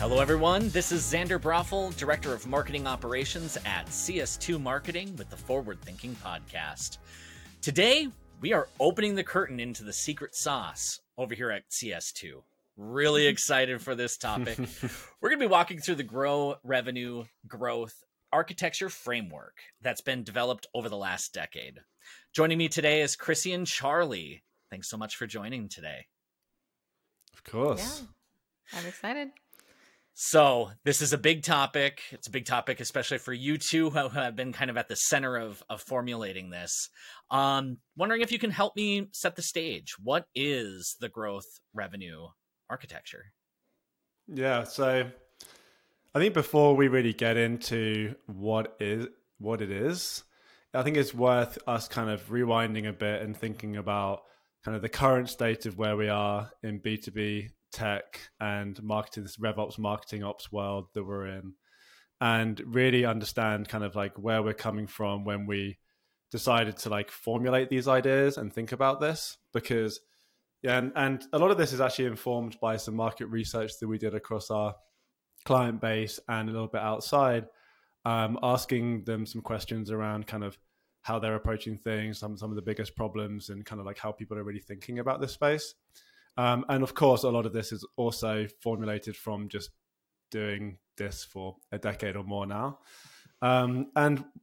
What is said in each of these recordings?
Hello, everyone. This is Xander Broeffle, Director of Marketing Operations at CS2 Marketing with the Forward Thinking Podcast. Today, we are opening the curtain into the secret sauce over here at CS2. Really excited for this topic. We're going to be walking through the Grow Revenue Growth Architecture Framework that's been developed over the last decade. Joining me today is Chrissy and Charlie. Thanks so much for joining today. Of course. Yeah, I'm excited. So this is a big topic. It's a big topic, especially for you two who have been kind of at the center of formulating this. Wondering if you can help me set the stage. What is the growth revenue architecture? Yeah, so I think before we really get into what it is, I think it's worth us kind of rewinding a bit and thinking about kind of the current state of where we are in B2B tech and marketing, this RevOps, marketing ops world that we're in, and really understand kind of like where we're coming from when we decided to like formulate these ideas and think about this, because and a lot of this is actually informed by some market research that we did across our client base and a little bit outside, asking them some questions around kind of how they're approaching things, some of the biggest problems, and kind of like how people are really thinking about this space. And of course, a lot of this is also formulated from just doing this for a decade or more now. And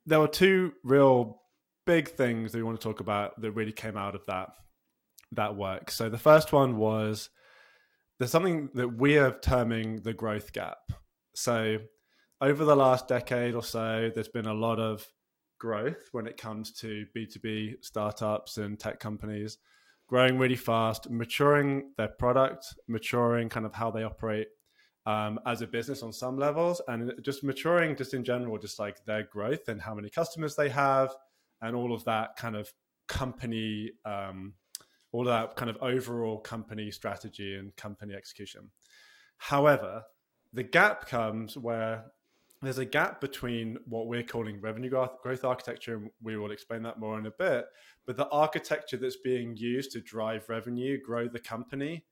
there were two real big things that we want to talk about that really came out of that work. So the first one was, there's something that we are terming the growth gap. So over the last decade or so, there's been a lot of growth when it comes to B2B startups and tech companies, growing really fast, maturing their product, maturing kind of how they operate as a business on some levels, and just maturing just in general, just like their growth and how many customers they have and all of that kind of company, all that kind of overall company strategy and company execution. However, the gap comes where there's a gap between what we're calling revenue growth architecture, and we will explain that more in a bit, but the architecture that's being used to drive revenue, grow the company,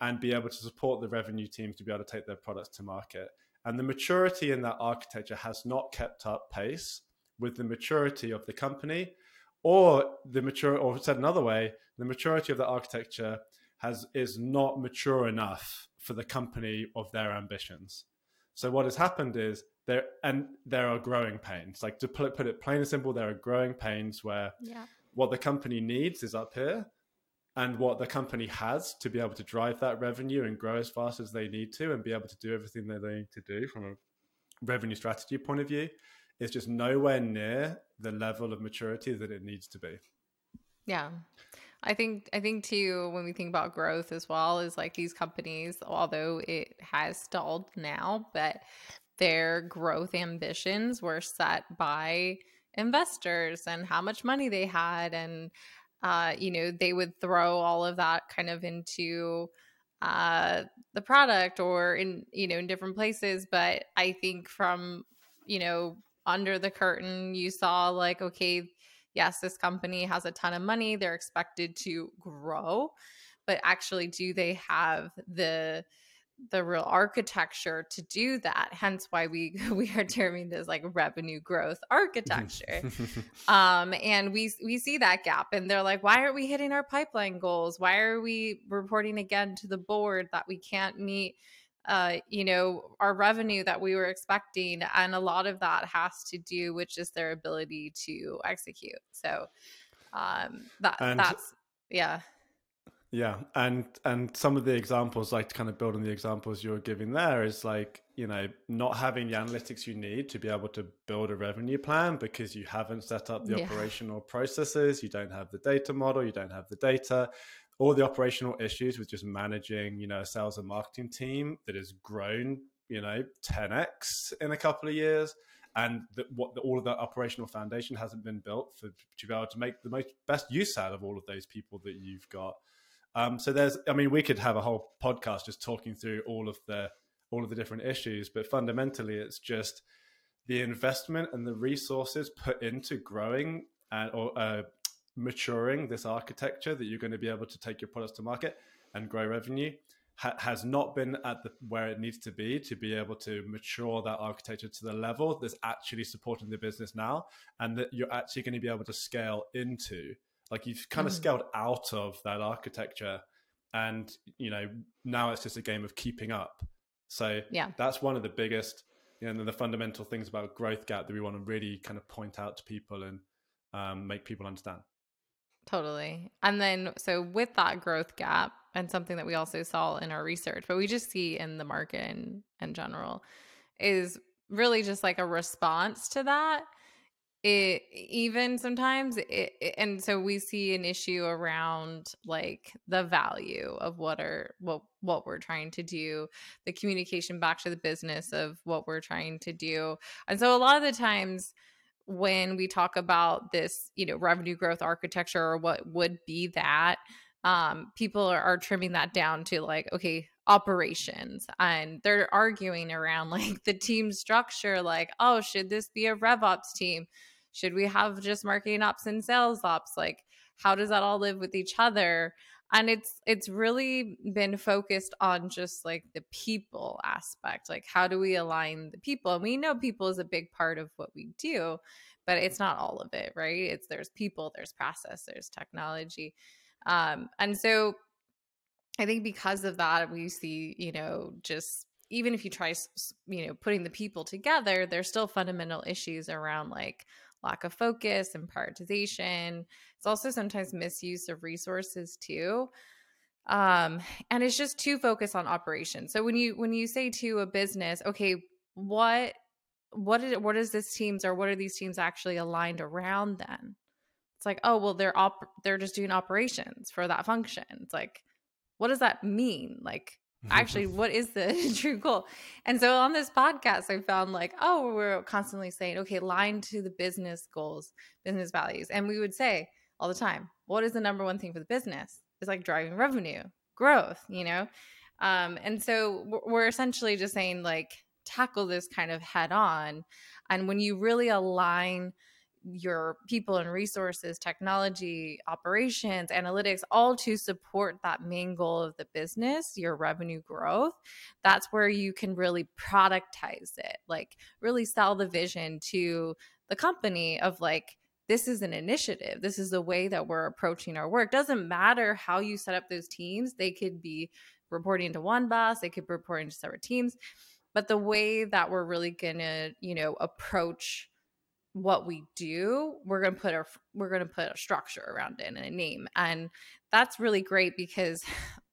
and be able to support the revenue teams to be able to take their products to market. And the maturity in that architecture has not kept up pace with the maturity of the company, or said another way, the maturity of the architecture is not mature enough for the company of their ambitions. So what has happened is, there are growing pains. Like, to put it plain and simple, there are growing pains where what the company needs is up here, and what the company has to be able to drive that revenue and grow as fast as they need to and be able to do everything that they need to do from a revenue strategy point of view is just nowhere near the level of maturity that it needs to be. Yeah. I think too, when we think about growth as well, is like these companies, although it has stalled now, but their growth ambitions were set by investors and how much money they had. And, they would throw all of that kind of into the product or in different places. But I think from, under the curtain, you saw like, okay, yes, this company has a ton of money. They're expected to grow, but actually, do they have the real architecture to do that? Hence why we are terming this like revenue growth architecture. And we see that gap, and they're like, why aren't we hitting our pipeline goals? Why are we reporting again to the board that we can't meet, our revenue that we were expecting? And a lot of that has to do with just their ability to execute. So, Yeah. And some of the examples, like to kind of build on the examples you're giving there, is like, not having the analytics you need to be able to build a revenue plan because you haven't set up the operational processes. You don't have the data model. You don't have the data. All the operational issues with just managing, a sales and marketing team that has grown, 10x in a couple of years. And all of that operational foundation hasn't been built to be able to make the best use out of all of those people that you've got. So we could have a whole podcast just talking through all of the different issues, but fundamentally it's just the investment and the resources put into growing or maturing this architecture that you're going to be able to take your products to market and grow revenue has not been at where it needs to be able to mature that architecture to the level that's actually supporting the business now, and that you're actually going to be able to scale into. Like, you've kind of scaled out of that architecture, and now it's just a game of keeping up. So that's one of the biggest, the fundamental things about growth gap that we want to really kind of point out to people and make people understand. Totally. And then, so with that growth gap, and something that we also saw in our research, but we just see in the market in general, is really just like a response to that. And so we see an issue around like the value of what we're trying to do, the communication back to the business of what we're trying to do. And so a lot of the times when we talk about this, revenue growth architecture, or what would be that, people are trimming that down to like, okay, operations. And they're arguing around like the team structure, like, oh, should this be a RevOps team? Should we have just marketing ops and sales ops? Like, how does that all live with each other? And it's really been focused on just like the people aspect. Like, how do we align the people? And we know people is a big part of what we do, but it's not all of it, right? There's people, there's process, there's technology. And so I think because of that, we see, just even if you try, putting the people together, there's still fundamental issues around like lack of focus and prioritization. It's also sometimes misuse of resources too. And it's just too focused on operations. So when you say to a business, okay, what are these teams actually aligned around then? It's like, oh, well, they're just doing operations for that function. It's like, what does that mean? Like, actually, what is the true goal? And so on this podcast, I found like, oh, we're constantly saying, okay, line to the business goals, business values. And we would say all the time, what is the number one thing for the business? It's like driving revenue, growth, And so we're essentially just saying like, tackle this kind of head on. And when you really align your people and resources, technology, operations, analytics, all to support that main goal of the business, your revenue growth, that's where you can really productize it, like really sell the vision to the company of like, this is an initiative. This is the way that we're approaching our work. Doesn't matter how you set up those teams. They could be reporting to one boss. They could be reporting to separate teams. But the way that we're really going to, approach what we do, we're going to put a structure around it and a name. And that's really great because,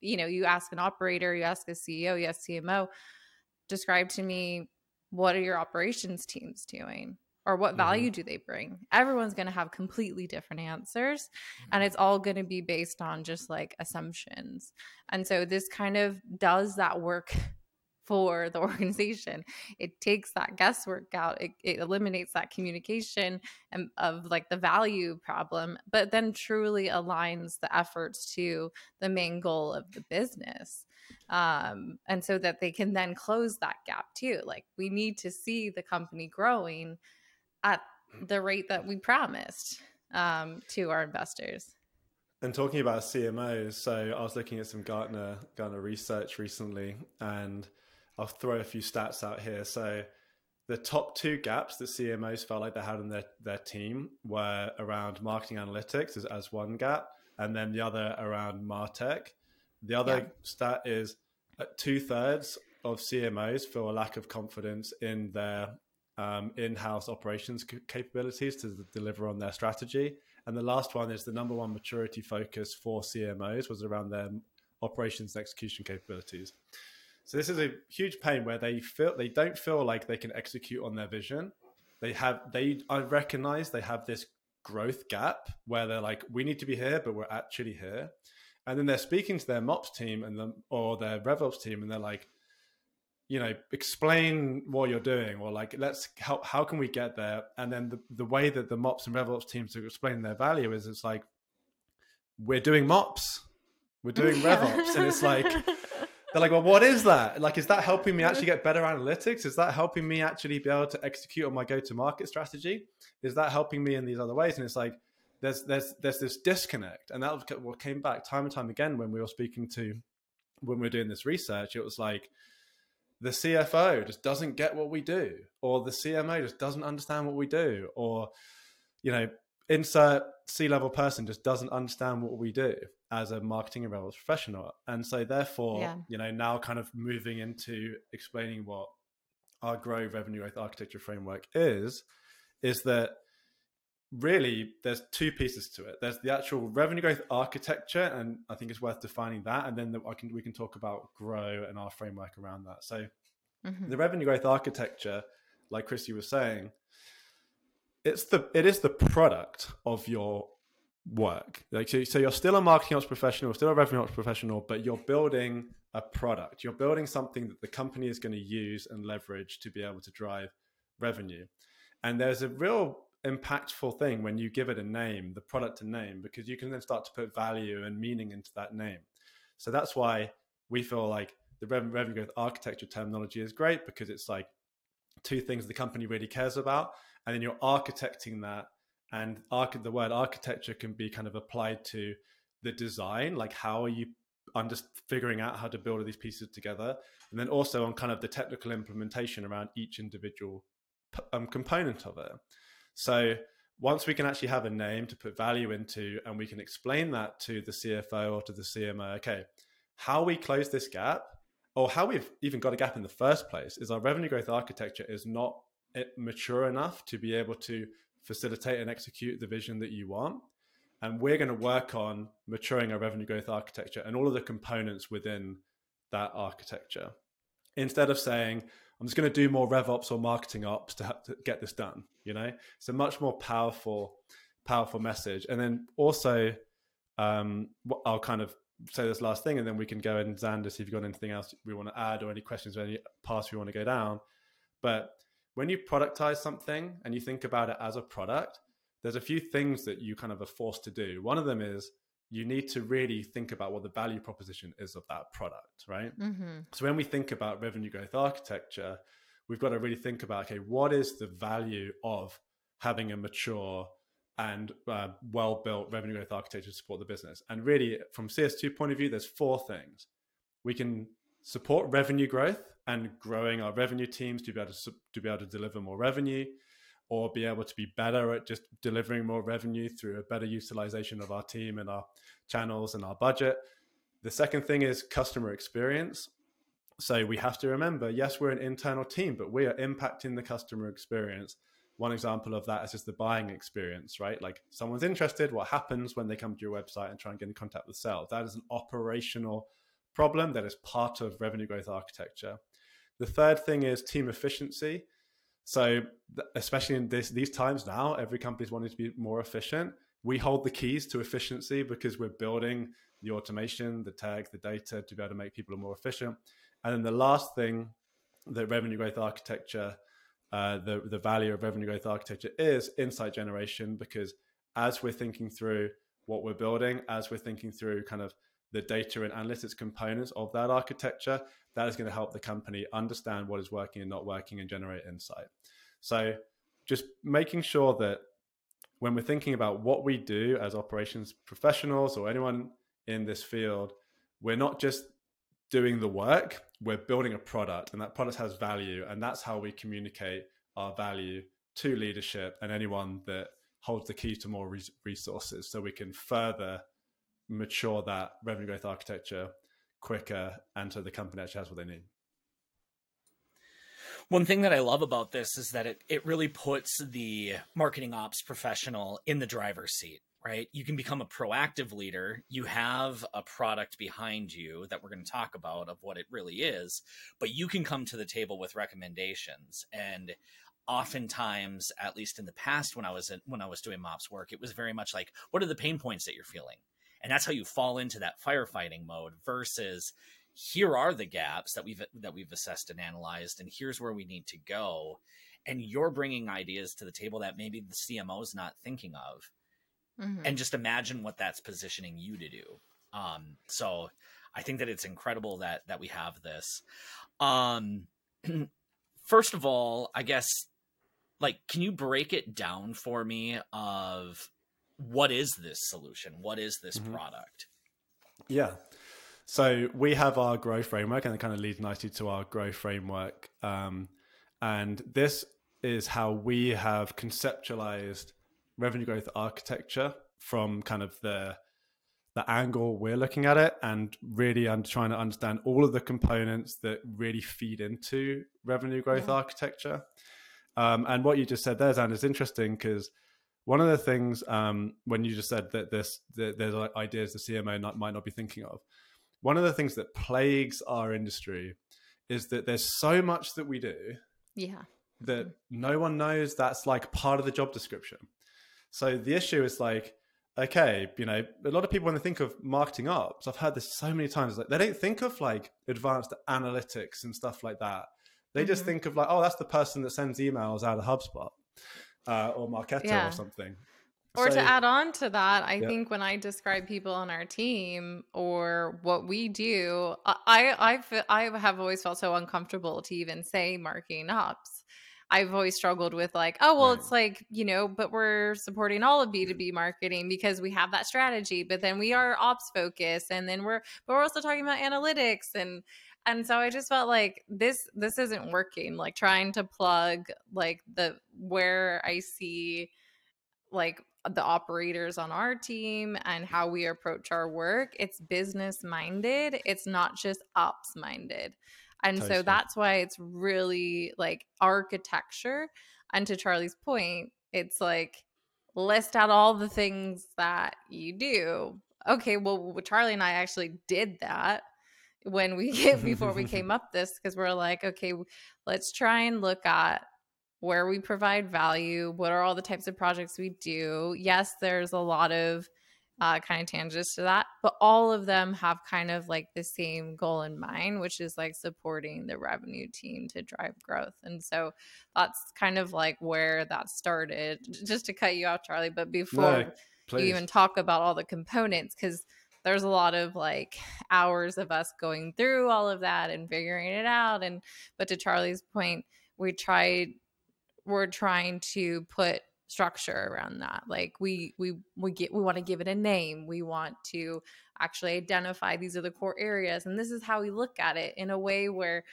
you ask an operator, you ask a CEO, you ask CMO, describe to me, what are your operations teams doing? Or what value do they bring? Everyone's going to have completely different answers. And it's all going to be based on just like assumptions. And so this kind of does that work for the organization. It takes that guesswork out. It eliminates that communication and of like the value problem, but then truly aligns the efforts to the main goal of the business. And so that they can then close that gap too. Like, we need to see the company growing at the rate that we promised to our investors. And talking about CMOs, so I was looking at some Gartner research recently, and I'll throw a few stats out here. So the top two gaps that CMOs felt like they had in their team were around marketing analytics as one gap, and then the other around MarTech. The other stat is 2/3 of CMOs feel a lack of confidence in their in-house operations capabilities to deliver on their strategy. And the last one is the number one maturity focus for CMOs was around their operations and execution capabilities. So this is a huge pain where they don't feel like they can execute on their vision. I recognize they have this growth gap where they're like, we need to be here, but we're actually here. And then they're speaking to their MOPS team or their RevOps team, and they're like, explain what you're doing, or like, let's help. How can we get there? And then the way that the MOPS and RevOps teams are explaining their value is it's like, we're doing MOPS, we're doing RevOps, and it's like. They're like, well, what is that? Like, is that helping me actually get better analytics? Is that helping me actually be able to execute on my go-to-market strategy? Is that helping me in these other ways? And it's like, there's this disconnect. And that was what came back time and time again when we were speaking to when we were doing this research, it was like, the CFO just doesn't get what we do, or the CMO just doesn't understand what we do, or, you know, insert C-level person just doesn't understand what we do as a marketing and RevOps professional. And so therefore, you know, now kind of moving into explaining what our Grow Revenue Growth Architecture Framework is that really there's two pieces to it. There's the actual revenue growth architecture, and I think it's worth defining that, and then we can talk about Grow and our framework around that. So the revenue growth architecture, like Chrissy was saying, it is the product of your work. Like, so you're still a marketing ops professional, still a revenue ops professional, but you're building a product. You're building something that the company is going to use and leverage to be able to drive revenue. And there's a real impactful thing when you give it a name, the product a name, because you can then start to put value and meaning into that name. So that's why we feel like the revenue growth architecture terminology is great, because it's like two things the company really cares about, and then you're architecting that. And the word architecture can be kind of applied to the design, like how are you, I'm just figuring out how to build all these pieces together, and then also on kind of the technical implementation around each individual component of it. So once we can actually have a name to put value into, and we can explain that to the CFO or to the CMO, okay, how we close this gap, or how we've even got a gap in the first place, is our revenue growth architecture is not mature enough to be able to facilitate and execute the vision that you want. And we're going to work on maturing our revenue growth architecture and all of the components within that architecture, instead of saying, I'm just going to do more RevOps or marketing ops to have to get this done. You know, it's a much more powerful message. And then also, I'll kind of say this last thing, and then we can go in, Xander, see if you've got anything else we want to add, or any questions or any paths we want to go down. But when you productize something and you think about it as a product, there's a few things that you kind of are forced to do. One of them is you need to really think about what the value proposition is of that product, right? So when we think about revenue growth architecture, we've got to really think about, okay, what is the value of having a mature and well-built revenue growth architecture to support the business? And really, from CS2 point of view, there's four things. We can support revenue growth and growing our revenue teams to be able to deliver more revenue, or be able to be better at just delivering more revenue through a better utilization of our team and our channels and our budget. The second thing is customer experience. So we have to remember, yes, we're an internal team, but we are impacting the customer experience. One example of that is just the buying experience, right? Like, someone's interested, what happens when they come to your website and try and get in contact with sales? That is an operational problem that is part of revenue growth architecture. The third thing is team efficiency. So especially in these times now, every company's wanting to be more efficient. We hold the keys to efficiency because we're building the automation, the tech, the data to be able to make people more efficient. And then the last thing that revenue growth architecture, the value of revenue growth architecture, is insight generation, because as we're thinking through what we're building, as we're thinking through kind of the data and analytics components of that architecture, that is going to help the company understand what is working and not working and generate insight. So just making sure that when we're thinking about what we do as operations professionals or anyone in this field, we're not just doing the work, we're building a product, and that product has value, and that's how we communicate our value to leadership and anyone that holds the key to more resources, so we can further mature that revenue growth architecture quicker, and so the company actually has what they need. One thing that I love about this is that it really puts the marketing ops professional in the driver's seat, right? You can become a proactive leader. You have a product behind you that we're going to talk about of what it really is, but you can come to the table with recommendations. And oftentimes, at least in the past, when I was doing MOPS work, it was very much like, what are the pain points that you're feeling? And that's how you fall into that firefighting mode, versus here are the gaps that we've assessed and analyzed, and here's where we need to go. And you're bringing ideas to the table that maybe the CMO is not thinking of. And just imagine what that's positioning you to do. So I think that it's incredible that we have this. First of all, I guess, like, can you break it down for me of, what is this solution? What is this product? Yeah. So we have our Grow framework, and it kind of leads nicely to our Grow framework. And this is how we have conceptualized revenue growth architecture from kind of the angle we're looking at it, and really I'm trying to understand all of the components that really feed into revenue growth architecture. And what you just said there, Xander, is interesting, because one of the things when you just said that there's ideas the CMO might not be thinking of, one of the things that plagues our industry is that there's so much that we do that no one knows that's like part of the job description. So the issue is like, okay, you know, a lot of people, when they think of marketing ops, I've heard this so many times, like they don't think of like advanced analytics and stuff like that. They just think of like, oh, that's the person that sends emails out of HubSpot or Marketo or something. Or so, to add on to that, I think when I describe people on our team or what we do, I have always felt so uncomfortable to even say marketing ops. I've always struggled with like, oh, well, it's like, you know, but we're supporting all of B2B marketing because we have that strategy, but then we are ops focused, and then we're also talking about analytics. And so I just felt like this isn't working, like trying to plug like where I see like the operators on our team and how we approach our work. It's business minded. It's not just ops minded. And so that's why it's really like architecture. And to Charlie's point, it's like list out all the things that you do. Okay, well, Charlie and I actually did that before we came up this, because we're like, okay, let's try and look at where we provide value. What are all the types of projects we do? Yes, there's a lot of kind of tangents to that, but all of them have kind of like the same goal in mind, which is like supporting the revenue team to drive growth. And so that's kind of like where that started. Just to cut you off, Charlie, but before you even talk about all the components, because there's a lot of like hours of us going through all of that and figuring it out. But to Charlie's point, we're trying to put structure around that. Like we want to give it a name. We want to actually identify these are the core areas, and this is how we look at it, in a way where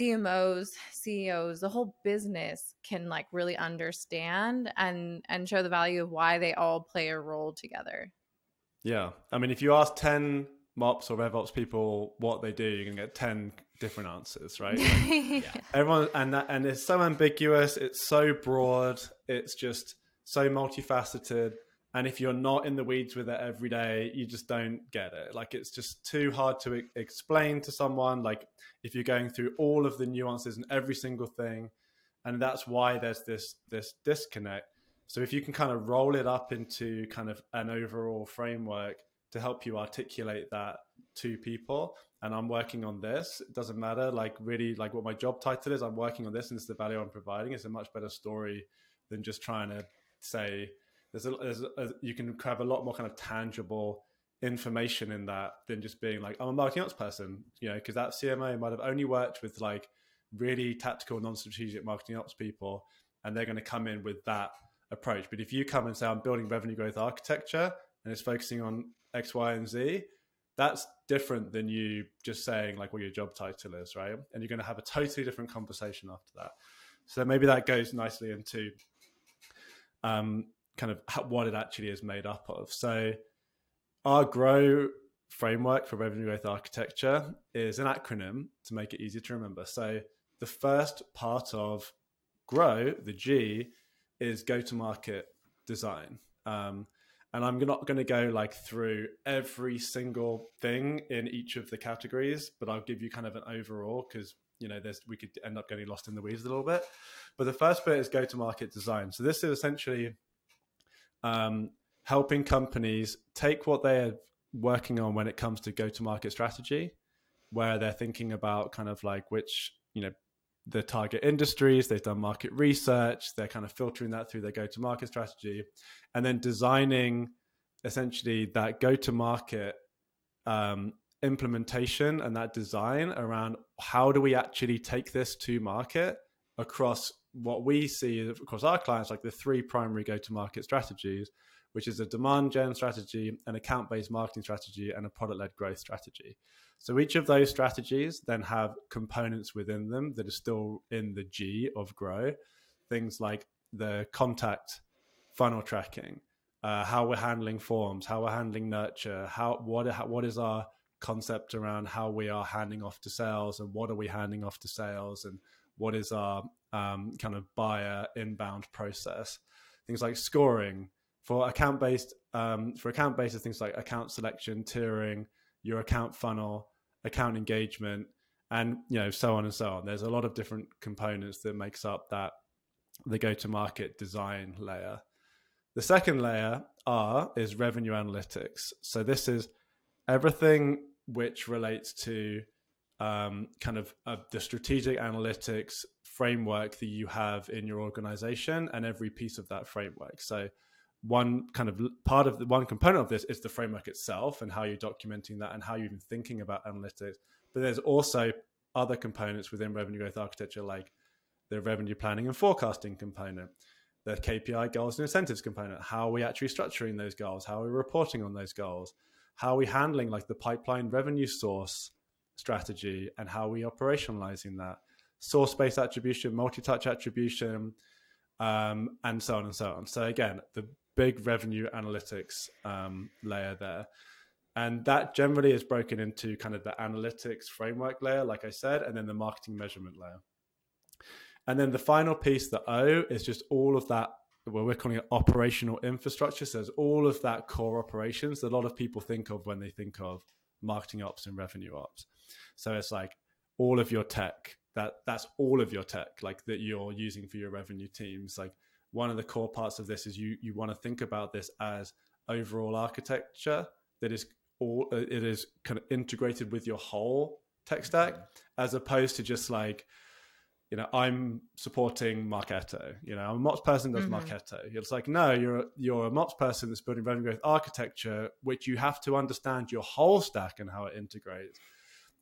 CMOs, CEOs, the whole business can like really understand and show the value of why they all play a role together. Yeah. I mean, if you ask 10 MOPs or RevOps people what they do, you're going to get 10 different answers, right? Like, everyone, and it's so ambiguous, it's so broad, it's just so multifaceted, and if you're not in the weeds with it every day, you just don't get it. Like, it's just too hard to explain to someone, like if you're going through all of the nuances and every single thing. And that's why there's this disconnect. So if you can kind of roll it up into kind of an overall framework to help you articulate that to people, and I'm working on this, it doesn't matter like really like what my job title is, I'm working on this and it's the value I'm providing. It's a much better story than just trying to say you can have a lot more kind of tangible information in that than just being like, I'm a marketing ops person, you know, because that CMO might have only worked with like really tactical, non-strategic marketing ops people, and they're going to come in with that approach. But if you come and say, I'm building revenue growth architecture and it's focusing on X, Y, and Z, that's different than you just saying like what your job title is, right? And you're going to have a totally different conversation after that. So maybe that goes nicely into kind of what it actually is made up of. So our Grow framework for revenue growth architecture is an acronym to make it easier to remember. So the first part of Grow, the G, is go-to-market design. And I'm not going to go like through every single thing in each of the categories, but I'll give you kind of an overall, because, you know, we could end up getting lost in the weeds a little bit. But the first bit is go-to-market design. So this is essentially helping companies take what they're working on when it comes to go-to-market strategy, where they're thinking about kind of like which, you know, the target industries, they've done market research, they're kind of filtering that through their go-to-market strategy, and then designing essentially that go-to-market implementation and that design around how do we actually take this to market across what we see across our clients, like the three primary go-to-market strategies, which is a demand gen strategy, an account-based marketing strategy, and a product-led growth strategy. So each of those strategies then have components within them that are still in the G of grow, things like the contact funnel tracking, how we're handling forms, how we're handling nurture, what is our concept around how we are handing off to sales, and what are we handing off to sales, and what is our kind of buyer inbound process. Things like scoring for account-based is things like account selection, tiering, your account funnel, account engagement, and so on and so on. There's a lot of different components that makes up the go-to-market design layer. The second layer is revenue analytics. So this is everything which relates to the strategic analytics framework that you have in your organization and every piece of that framework. So one component of this is the framework itself and how you're documenting that and how you're even thinking about analytics. But there's also other components within revenue growth architecture, like the revenue planning and forecasting component, the KPI goals and incentives component, how are we actually structuring those goals, how are we reporting on those goals, how are we handling like the pipeline revenue source strategy and how are we operationalizing that, source-based attribution, multi-touch attribution, and so on and so on. So again, the big revenue analytics layer there. And that generally is broken into kind of the analytics framework layer, like I said, and then the marketing measurement layer. And then the final piece, the O, is just all of that, well, we're calling it operational infrastructure. So there's all of that core operations that a lot of people think of when they think of marketing ops and revenue ops. So it's like all of your tech, that's all of your tech, like that you're using for your revenue teams. Like one of the core parts of this is you want to think about this as overall architecture that is all, it is kind of integrated with your whole tech stack, as opposed to just like, I'm supporting Marketo. I'm a MOPS person that does Marketo. It's like, no, you're a MOPS person that's building revenue growth architecture, which you have to understand your whole stack and how it integrates.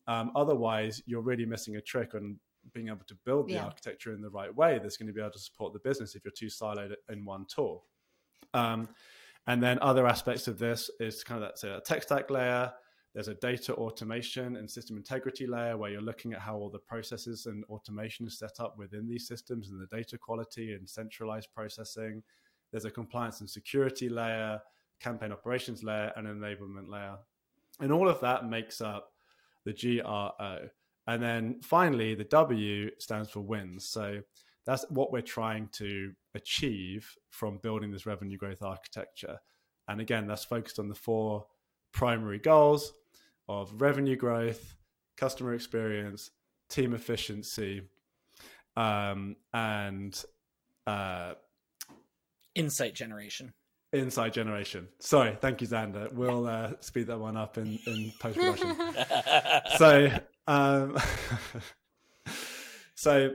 Otherwise, you're really missing a trick on being able to build the architecture in the right way that's going to be able to support the business if you're too siloed in one tool. And then other aspects of this is kind of a tech stack layer. There's a data automation and system integrity layer where you're looking at how all the processes and automation is set up within these systems and the data quality and centralized processing. There's a compliance and security layer, campaign operations layer, and enablement layer. And all of that makes up the GRO. And then finally, the W stands for wins. So that's what we're trying to achieve from building this revenue growth architecture. And again, that's focused on the four primary goals of revenue growth, customer experience, team efficiency, and insight generation. Sorry. Thank you, Xander. We'll speed that one up in post-production. So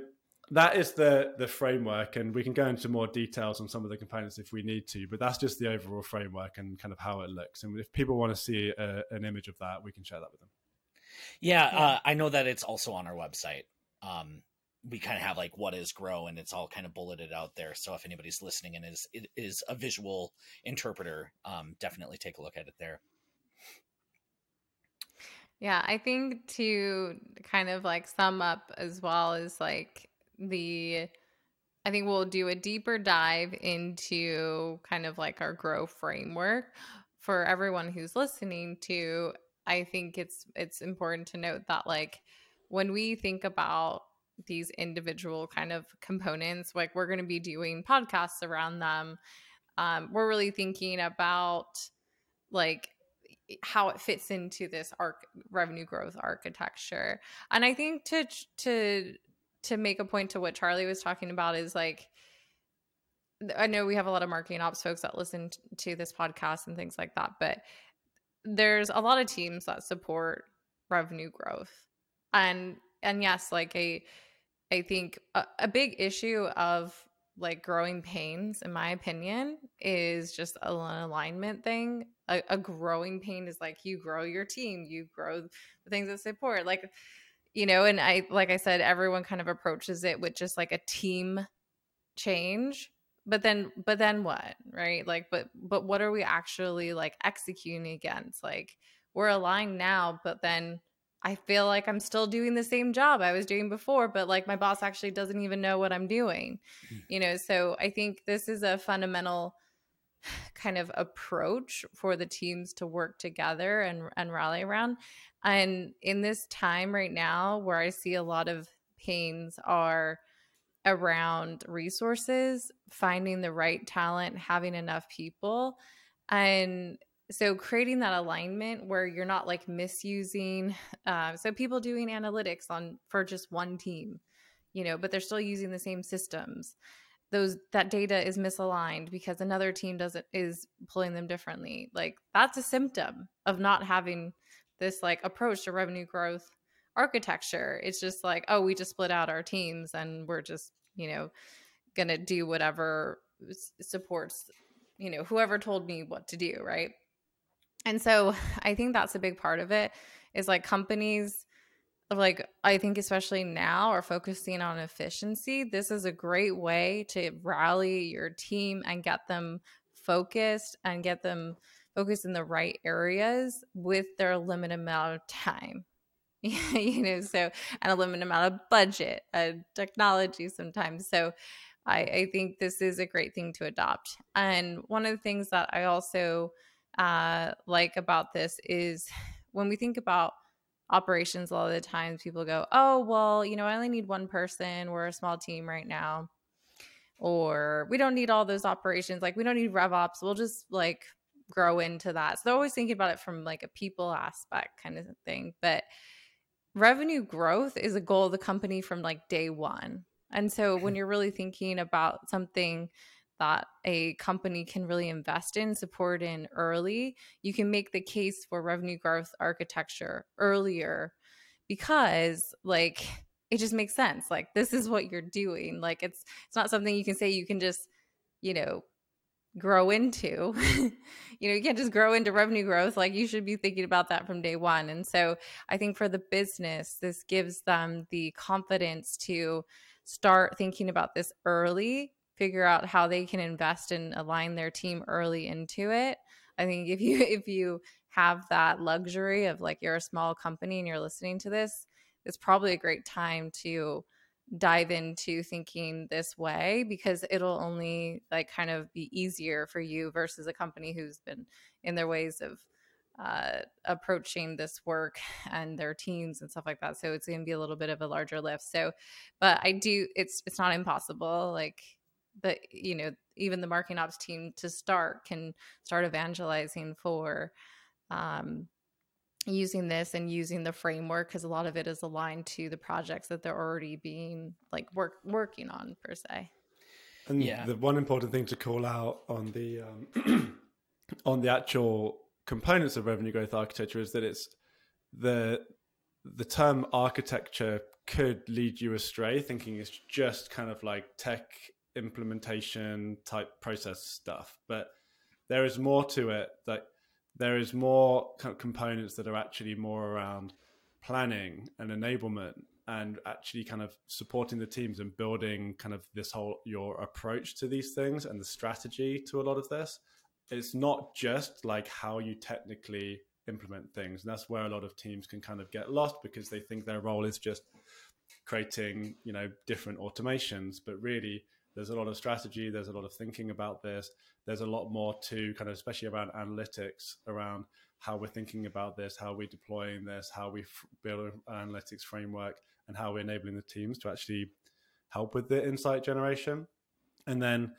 that is the framework, and we can go into more details on some of the components if we need to, but that's just the overall framework and kind of how it looks. And if people want to see an image of that, we can share that with them. Yeah. I know that it's also on our website. We kind of have like what is Grow, and it's all kind of bulleted out there. So if anybody's listening and it is a visual interpreter, definitely take a look at it there. Yeah. I think to kind of like sum up as well is like, I think we'll do a deeper dive into kind of like our Grow framework for everyone who's listening to. I think it's important to note that like when we think about these individual kind of components, like we're going to be doing podcasts around them. We're really thinking about like how it fits into this revenue growth architecture. And I think to make a point to what Charlie was talking about is like, I know we have a lot of marketing ops folks that listen to this podcast and things like that, but there's a lot of teams that support revenue growth. And yes, like I think a big issue of like growing pains, in my opinion, is just an alignment thing. A growing pain is like you grow your team, you grow the things that support, like, and I, like I said, everyone kind of approaches it with just like a team change But then what, right? Like, but what are we actually like executing against? Like, we're aligned now, but then I feel like I'm still doing the same job I was doing before, but like my boss actually doesn't even know what I'm doing, you know? So I think this is a fundamental kind of approach for the teams to work together and rally around. And in this time right now where I see a lot of pains are around resources, finding the right talent, having enough people. And so creating that alignment where you're not like misusing. So people doing analytics for just one team, you know, but they're still using the same systems. That data is misaligned because another team is pulling them differently. Like, that's a symptom of not having this like approach to revenue growth architecture. It's just like, oh, we just split out our teams and we're just, you know, going to do whatever supports, you know, whoever told me what to do. Right. And so I think that's a big part of it is like companies, like I think especially now, are focusing on efficiency. This is a great way to rally your team and get them focused and get them focused in the right areas with their limited amount of time. You know, so, and a limited amount of budget and technology sometimes. So I think this is a great thing to adopt. And one of the things that I also like about this is when we think about operations, a lot of the times people go, oh, well, you know, I only need one person. We're a small team right now. Or we don't need all those operations. Like, we don't need RevOps. We'll just like grow into that. So they're always thinking about it from like a people aspect kind of thing. But revenue growth is a goal of the company from like day one. And so when you're really thinking about something that a company can really invest in, support in early, you can make the case for revenue growth architecture earlier because like it just makes sense. Like, this is what you're doing. Like, it's not something you can say you can just, you know, grow into. You know, you can't just grow into revenue growth. Like, you should be thinking about that from day one. And so I think for the business, this gives them the confidence to start thinking about this early, figure out how they can invest and align their team early into it. I think if you have that luxury of like you're a small company and you're listening to this, it's probably a great time to dive into thinking this way because it'll only like kind of be easier for you versus a company who's been in their ways of approaching this work and their teams and stuff like that. So it's going to be a little bit of a larger lift. So, but I do, it's not impossible. Like, but you know, even the marketing ops team to start can start evangelizing for, using this and using the framework, because a lot of it is aligned to the projects that they're already being like working on per se. And yeah, the one important thing to call out on the on the actual components of revenue growth architecture is that it's the term architecture could lead you astray, thinking it's just kind of like tech implementation type process stuff, but there is more to it. That there is more kind of components that are actually more around planning and enablement and actually kind of supporting the teams and building kind of this whole, your approach to these things and the strategy to a lot of this. It's not just like how you technically implement things. And that's where a lot of teams can kind of get lost because they think their role is just creating, you know, different automations, but really there's a lot of strategy. There's a lot of thinking about this. There's a lot more to kind of, especially around analytics, around how we're thinking about this, how we're deploying this, how we build an analytics framework, and how we're enabling the teams to actually help with the insight generation. And then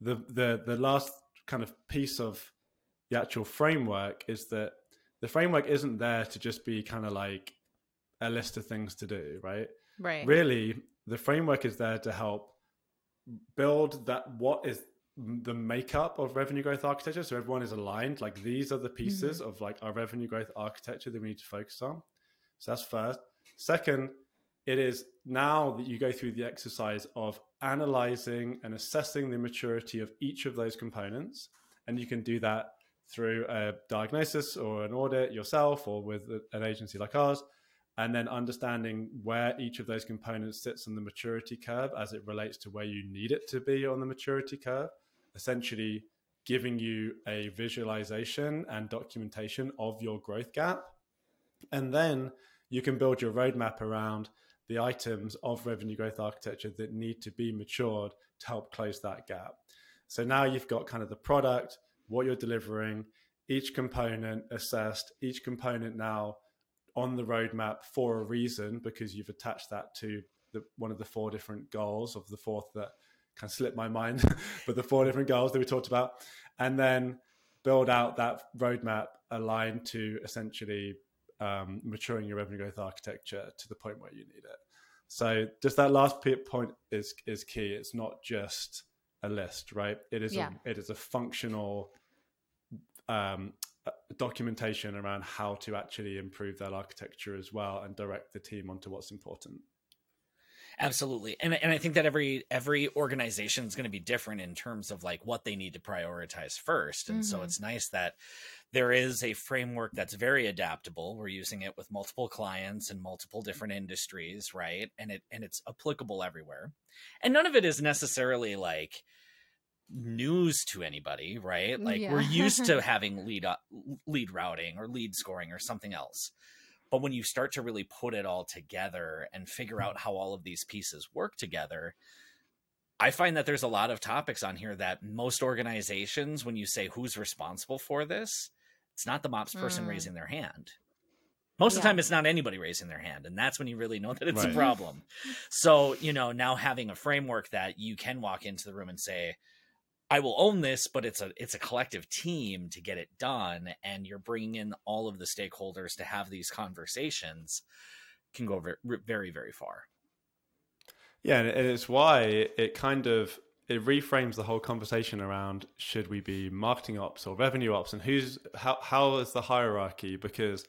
the last kind of piece of the actual framework is that the framework isn't there to just be kind of like a list of things to do, right? Right. Really, the framework is there to help build that, what is the makeup of revenue growth architecture, so everyone is aligned, like these are the pieces of like our revenue growth architecture that we need to focus on. So that's first. Second, it is now that you go through the exercise of analyzing and assessing the maturity of each of those components, and you can do that through a diagnosis or an audit yourself or with an agency like ours, and then understanding where each of those components sits on the maturity curve as it relates to where you need it to be on the maturity curve, essentially giving you a visualization and documentation of your growth gap. And then you can build your roadmap around the items of revenue growth architecture that need to be matured to help close that gap. So now you've got kind of the product, what you're delivering, each component assessed, each component now on the roadmap for a reason, because you've attached that to one of the four different goals of the fourth that kind of slipped my mind, but the four different goals that we talked about, and then build out that roadmap aligned to essentially maturing your revenue growth architecture to the point where you need it. So just that last point is key. It's not just a list, right? It is it is a functional documentation around how to actually improve that architecture as well and direct the team onto what's important. Absolutely. And I think that every organization is going to be different in terms of like what they need to prioritize first. And so it's nice that there is a framework that's very adaptable. We're using it with multiple clients and multiple different industries, right? And it's applicable everywhere. And none of it is necessarily like news to anybody, right? Like we're used to having lead routing or lead scoring or something else. But when you start to really put it all together and figure out how all of these pieces work together, I find that there's a lot of topics on here that most organizations, when you say who's responsible for this, it's not the MOPS person raising their hand. Most of the time, it's not anybody raising their hand. And that's when you really know that it's a problem. So, you know, now having a framework that you can walk into the room and say, I will own this, but it's a collective team to get it done. And you're bringing in all of the stakeholders to have these conversations can go very, very far. Yeah. And it's why it reframes the whole conversation around, should we be marketing ops or revenue ops, and how is the hierarchy? Because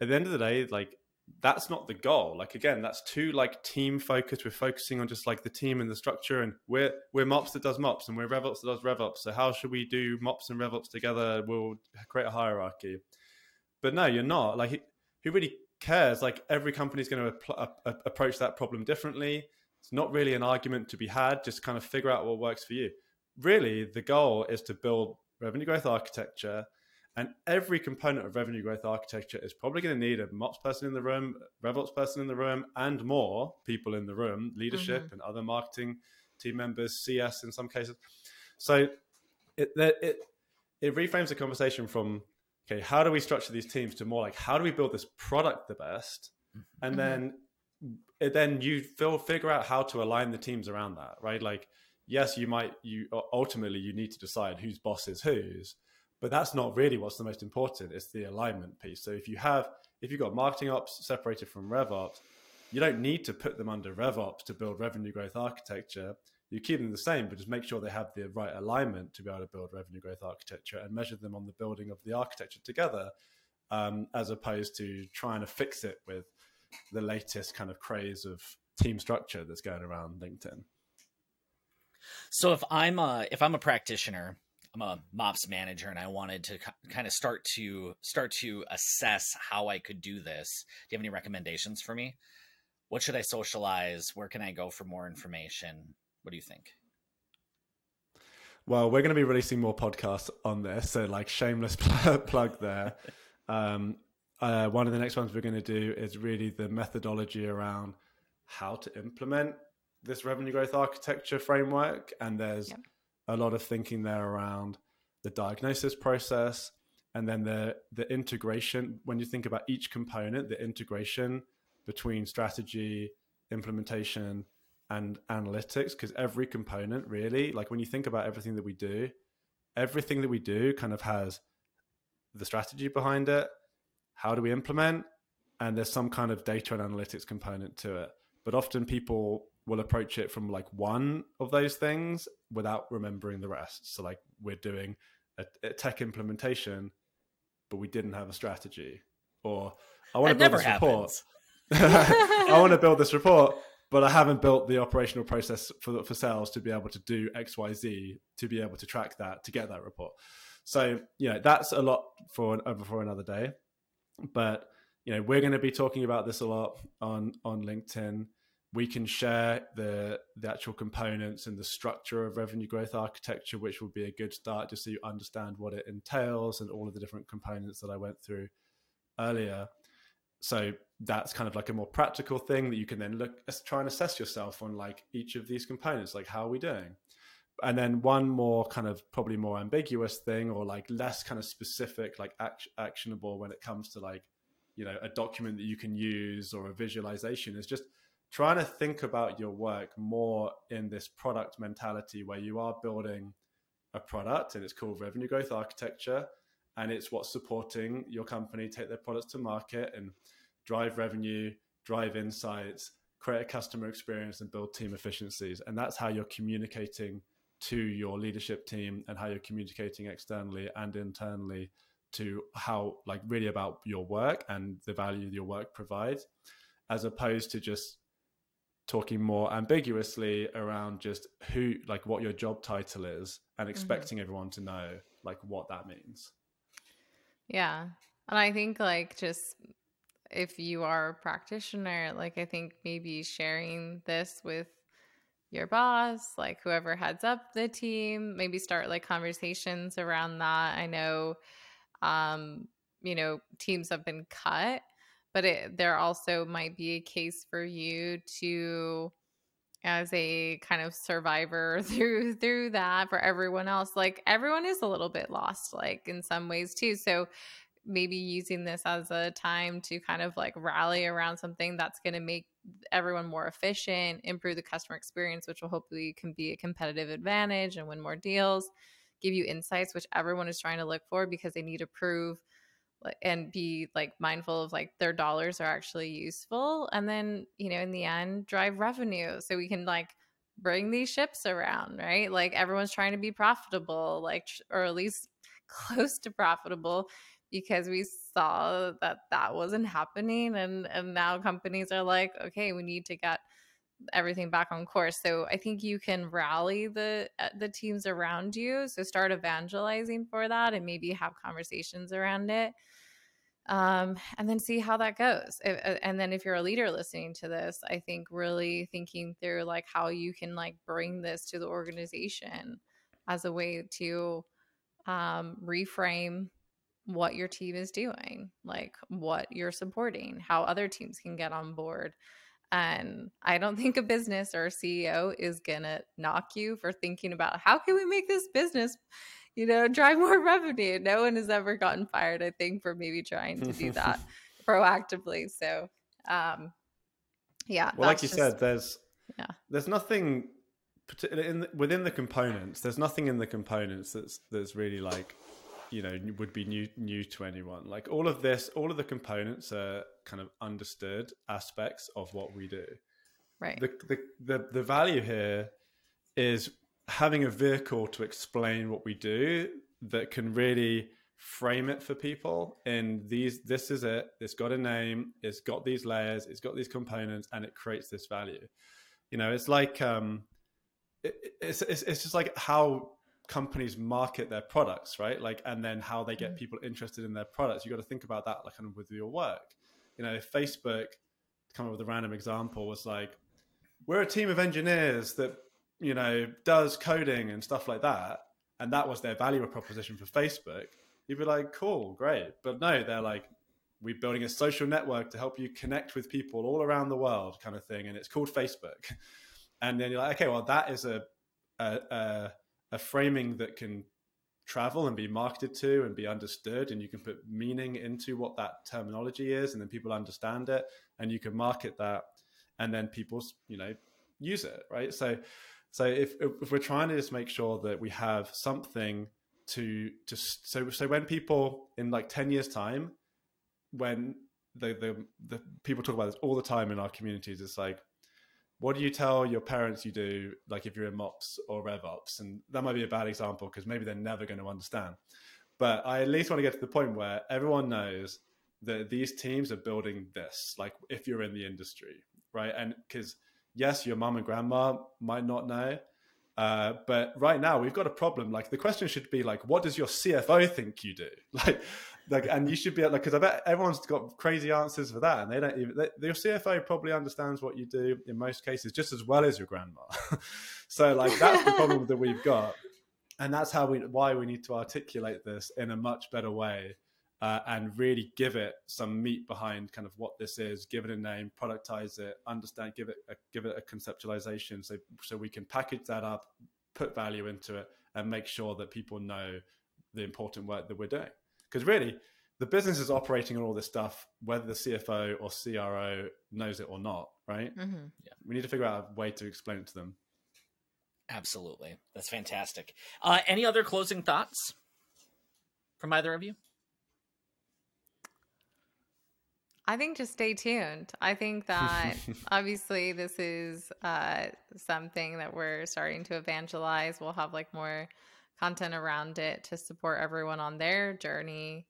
at the end of the day, like, that's not the goal. Like, again, that's too like team focused. We're focusing on just like the team and the structure, and we're MOPS that does MOPS, and we're RevOps that does RevOps. So how should we do MOPS and RevOps together? We'll create a hierarchy. But no, you're not. Like, who really cares? Like, every company is going to approach that problem differently. It's not really an argument to be had. Just kind of figure out what works for you. Really, the goal is to build revenue growth architecture. And every component of revenue growth architecture is probably going to need a MOPS person in the room, RevOps person in the room, and more people in the room, leadership and other marketing team members, CS in some cases. So it reframes the conversation from, okay, how do we structure these teams, to more like, how do we build this product the best? And then you figure out how to align the teams around that, right? Like, yes, you need to decide whose boss is whose. But that's not really what's the most important. It's the alignment piece. So if you've got marketing ops separated from RevOps, you don't need to put them under RevOps to build revenue growth architecture. You keep them the same, but just make sure they have the right alignment to be able to build revenue growth architecture, and measure them on the building of the architecture together, as opposed to trying to fix it with the latest kind of craze of team structure that's going around LinkedIn. So if I'm a practitioner, I'm a MOPS manager, and I wanted to kind of start to assess how I could do this. Do you have any recommendations for me? What should I socialize? Where can I go for more information? What do you think? Well, we're going to be releasing more podcasts on this, so like, shameless plug there. One of the next ones we're going to do is really the methodology around how to implement this revenue growth architecture framework. And there's a lot of thinking there around the diagnosis process, and then the integration. When you think about each component, the integration between strategy, implementation, and analytics, because every component really, like, when you think about everything that we do kind of has the strategy behind it, how do we implement, and there's some kind of data and analytics component to it. But often people will approach it from like one of those things without remembering the rest. So like, we're doing a tech implementation, but we didn't have a strategy, or I want to build this report, but I haven't built the operational process for sales to be able to do XYZ, to be able to track that, to get that report. So, you know, that's a lot for another day, but you know, we're going to be talking about this a lot on LinkedIn. We can share the actual components and the structure of revenue growth architecture, which would be a good start just so you understand what it entails and all of the different components that I went through earlier. So that's kind of like a more practical thing that you can then look, try and assess yourself on, like, each of these components, like, how are we doing? And then one more kind of probably more ambiguous thing, or like less kind of specific, like actionable when it comes to, like, you know, a document that you can use or a visualization, is just trying to think about your work more in this product mentality where you are building a product and it's called revenue growth architecture, and it's what's supporting your company take their products to market and drive revenue, drive insights, create a customer experience, and build team efficiencies. And that's how you're communicating to your leadership team and how you're communicating externally and internally to how, like, really about your work and the value your work provides, as opposed to just talking more ambiguously around just who, like, what your job title is and expecting everyone to know, like, what that means. Yeah. And I think, like, just if you are a practitioner, like, I think maybe sharing this with your boss, like whoever heads up the team, maybe start like conversations around that. I know, you know, teams have been cut, but there also might be a case for you to, as a kind of survivor through that, for everyone else, like everyone is a little bit lost, like in some ways too. So maybe using this as a time to kind of like rally around something that's going to make everyone more efficient, improve the customer experience, which will hopefully can be a competitive advantage and win more deals, give you insights, which everyone is trying to look for because they need to prove and be like mindful of like their dollars are actually useful. And then, you know, in the end, drive revenue. So we can like bring these ships around, right? Like everyone's trying to be profitable, like, or at least close to profitable, because we saw that that wasn't happening. And now companies are like, okay, we need to get everything back on course. So I think you can rally the teams around you. So start evangelizing for that and maybe have conversations around it. And then see how that goes. And then if you're a leader listening to this, I think really thinking through like how you can like bring this to the organization as a way to reframe what your team is doing, like what you're supporting, how other teams can get on board. And I don't think a business or a CEO is going to knock you for thinking about how can we make this business, you know, drive more revenue. No one has ever gotten fired, I think, for maybe trying to do that proactively. So, yeah. Well, like you said, there's nothing within the components. There's nothing in the components that's really like, you know, would be new to anyone. Like all of this, all of the components are kind of understood aspects of what we do. Right. The value here is having a vehicle to explain what we do that can really frame it for people. And this is it. It's got a name. It's got these layers. It's got these components, and it creates this value. You know, it's like it's just like how companies market their products, right? Like, and then how they get people interested in their products. You got to think about that, like, kind of with your work. You know, Facebook, come up with a random example, was like, we're a team of engineers that, you know, does coding and stuff like that, and that was their value proposition for Facebook. You'd be like, cool, great. But no, they're like, we're building a social network to help you connect with people all around the world, kind of thing, and it's called Facebook. And then you're like, okay, well, that is a framing that can travel and be marketed to and be understood, and you can put meaning into what that terminology is, and then people understand it, and you can market that, and then people, you know, use it, right? So if we're trying to just make sure that we have something to so when people in like 10 years time, when the people talk about this all the time in our communities, it's like, what do you tell your parents you do, like if you're in MOPS or RevOps? And that might be a bad example because maybe they're never going to understand. But I at least want to get to the point where everyone knows that these teams are building this, like if you're in the industry, right? And because, yes, your mom and grandma might not know, but right now we've got a problem. Like the question should be like, what does your CFO think you do? Like, Like, and you should be like, because I bet everyone's got crazy answers for that, and they don't even. Your CFO probably understands what you do in most cases just as well as your grandma. So, like, that's the problem that we've got, and that's why we need to articulate this in a much better way, and really give it some meat behind kind of what this is. Give it a name, productize it, understand, give it a conceptualization, so we can package that up, put value into it, and make sure that people know the important work that we're doing. Because really, the business is operating on all this stuff, whether the CFO or CRO knows it or not, right? Mm-hmm. Yeah. We need to figure out a way to explain it to them. Absolutely. That's fantastic. Any other closing thoughts from either of you? I think just stay tuned. I think that obviously this is something that we're starting to evangelize. We'll have like more content around it to support everyone on their journey,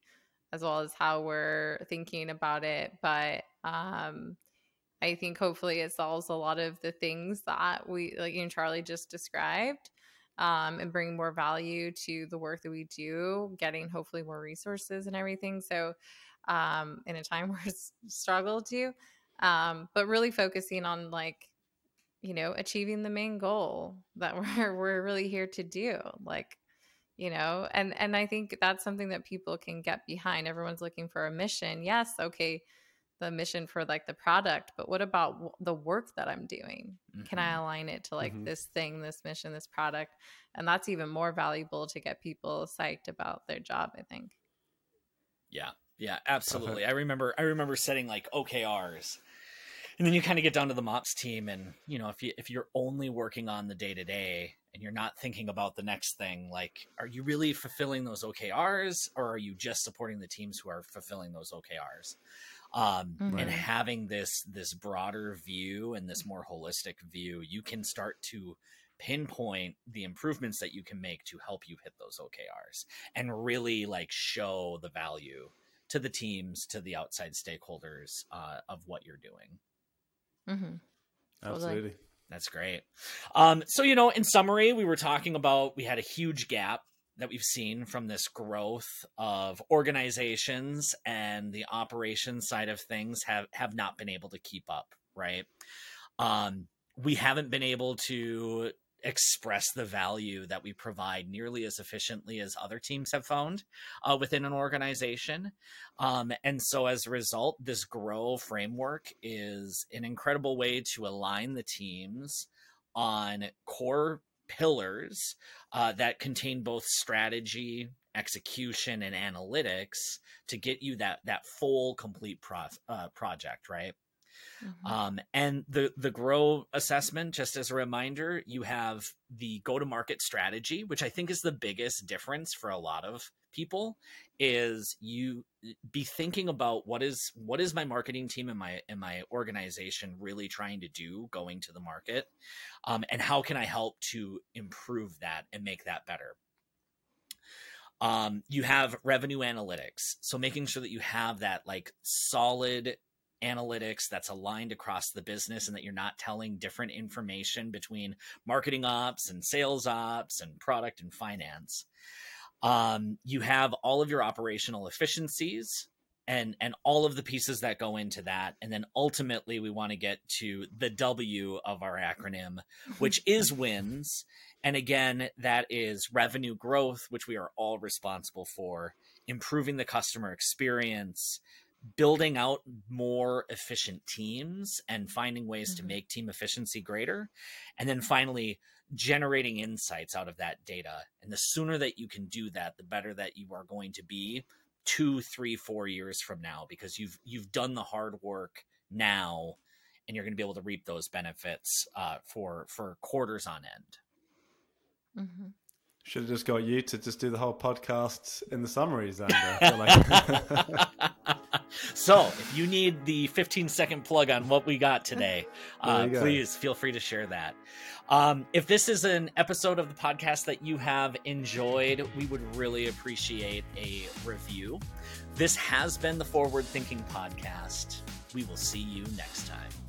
as well as how we're thinking about it. But I think hopefully it solves a lot of the things that we, like you and Charlie just described, and bring more value to the work that we do, getting hopefully more resources and everything. So in a time where it's struggled to, but really focusing on like, you know, achieving the main goal that we're really here to do. Like, you know, and I think that's something that people can get behind. Everyone's looking for a mission. Yes, okay, the mission for like the product, but what about the work that I'm doing? Mm-hmm. Can I align it to like this thing, this mission, this product? And that's even more valuable to get people psyched about their job, I think. Yeah, absolutely. Perfect. I remember setting like OKRs. And then you kind of get down to the MOPS team, and you know, if you're only working on the day to day and you're not thinking about the next thing, like, are you really fulfilling those OKRs, or are you just supporting the teams who are fulfilling those OKRs? And having this broader view and this more holistic view, you can start to pinpoint the improvements that you can make to help you hit those OKRs, and really like show the value to the teams, to the outside stakeholders of what you're doing. Mm-hmm. Absolutely. That's great. So, you know, in summary, we were talking about, we had a huge gap that we've seen from this growth of organizations, and the operations side of things have not been able to keep up, right? We haven't been able to express the value that we provide nearly as efficiently as other teams have found within an organization. And so as a result, this Grow framework is an incredible way to align the teams on core pillars that contain both strategy, execution, and analytics to get you that full, complete project, right? Mm-hmm. And the Grow assessment, just as a reminder, you have the go-to-market strategy, which I think is the biggest difference for a lot of people, is you be thinking about what is my marketing team and my organization really trying to do going to the market, and how can I help to improve that and make that better. You have revenue analytics, so making sure that you have that like solid analytics that's aligned across the business, and that you're not telling different information between marketing ops and sales ops and product and finance. You have all of your operational efficiencies and all of the pieces that go into that. And then ultimately we want to get to the W of our acronym, which is wins. And again, that is revenue growth, which we are all responsible for, improving the customer experience, building out more efficient teams and finding ways to make team efficiency greater. And then finally, generating insights out of that data. And the sooner that you can do that, the better that you are going to be 2, 3, 4 years from now, because you've done the hard work now, and you're going to be able to reap those benefits for quarters on end. Mm-hmm. Should have just got you to just do the whole podcast in the summaries, Xander. So if you need the 15-second plug on what we got today, please feel free to share that. If this is an episode of the podcast that you have enjoyed, we would really appreciate a review. This has been the Forward Thinking Podcast. We will see you next time.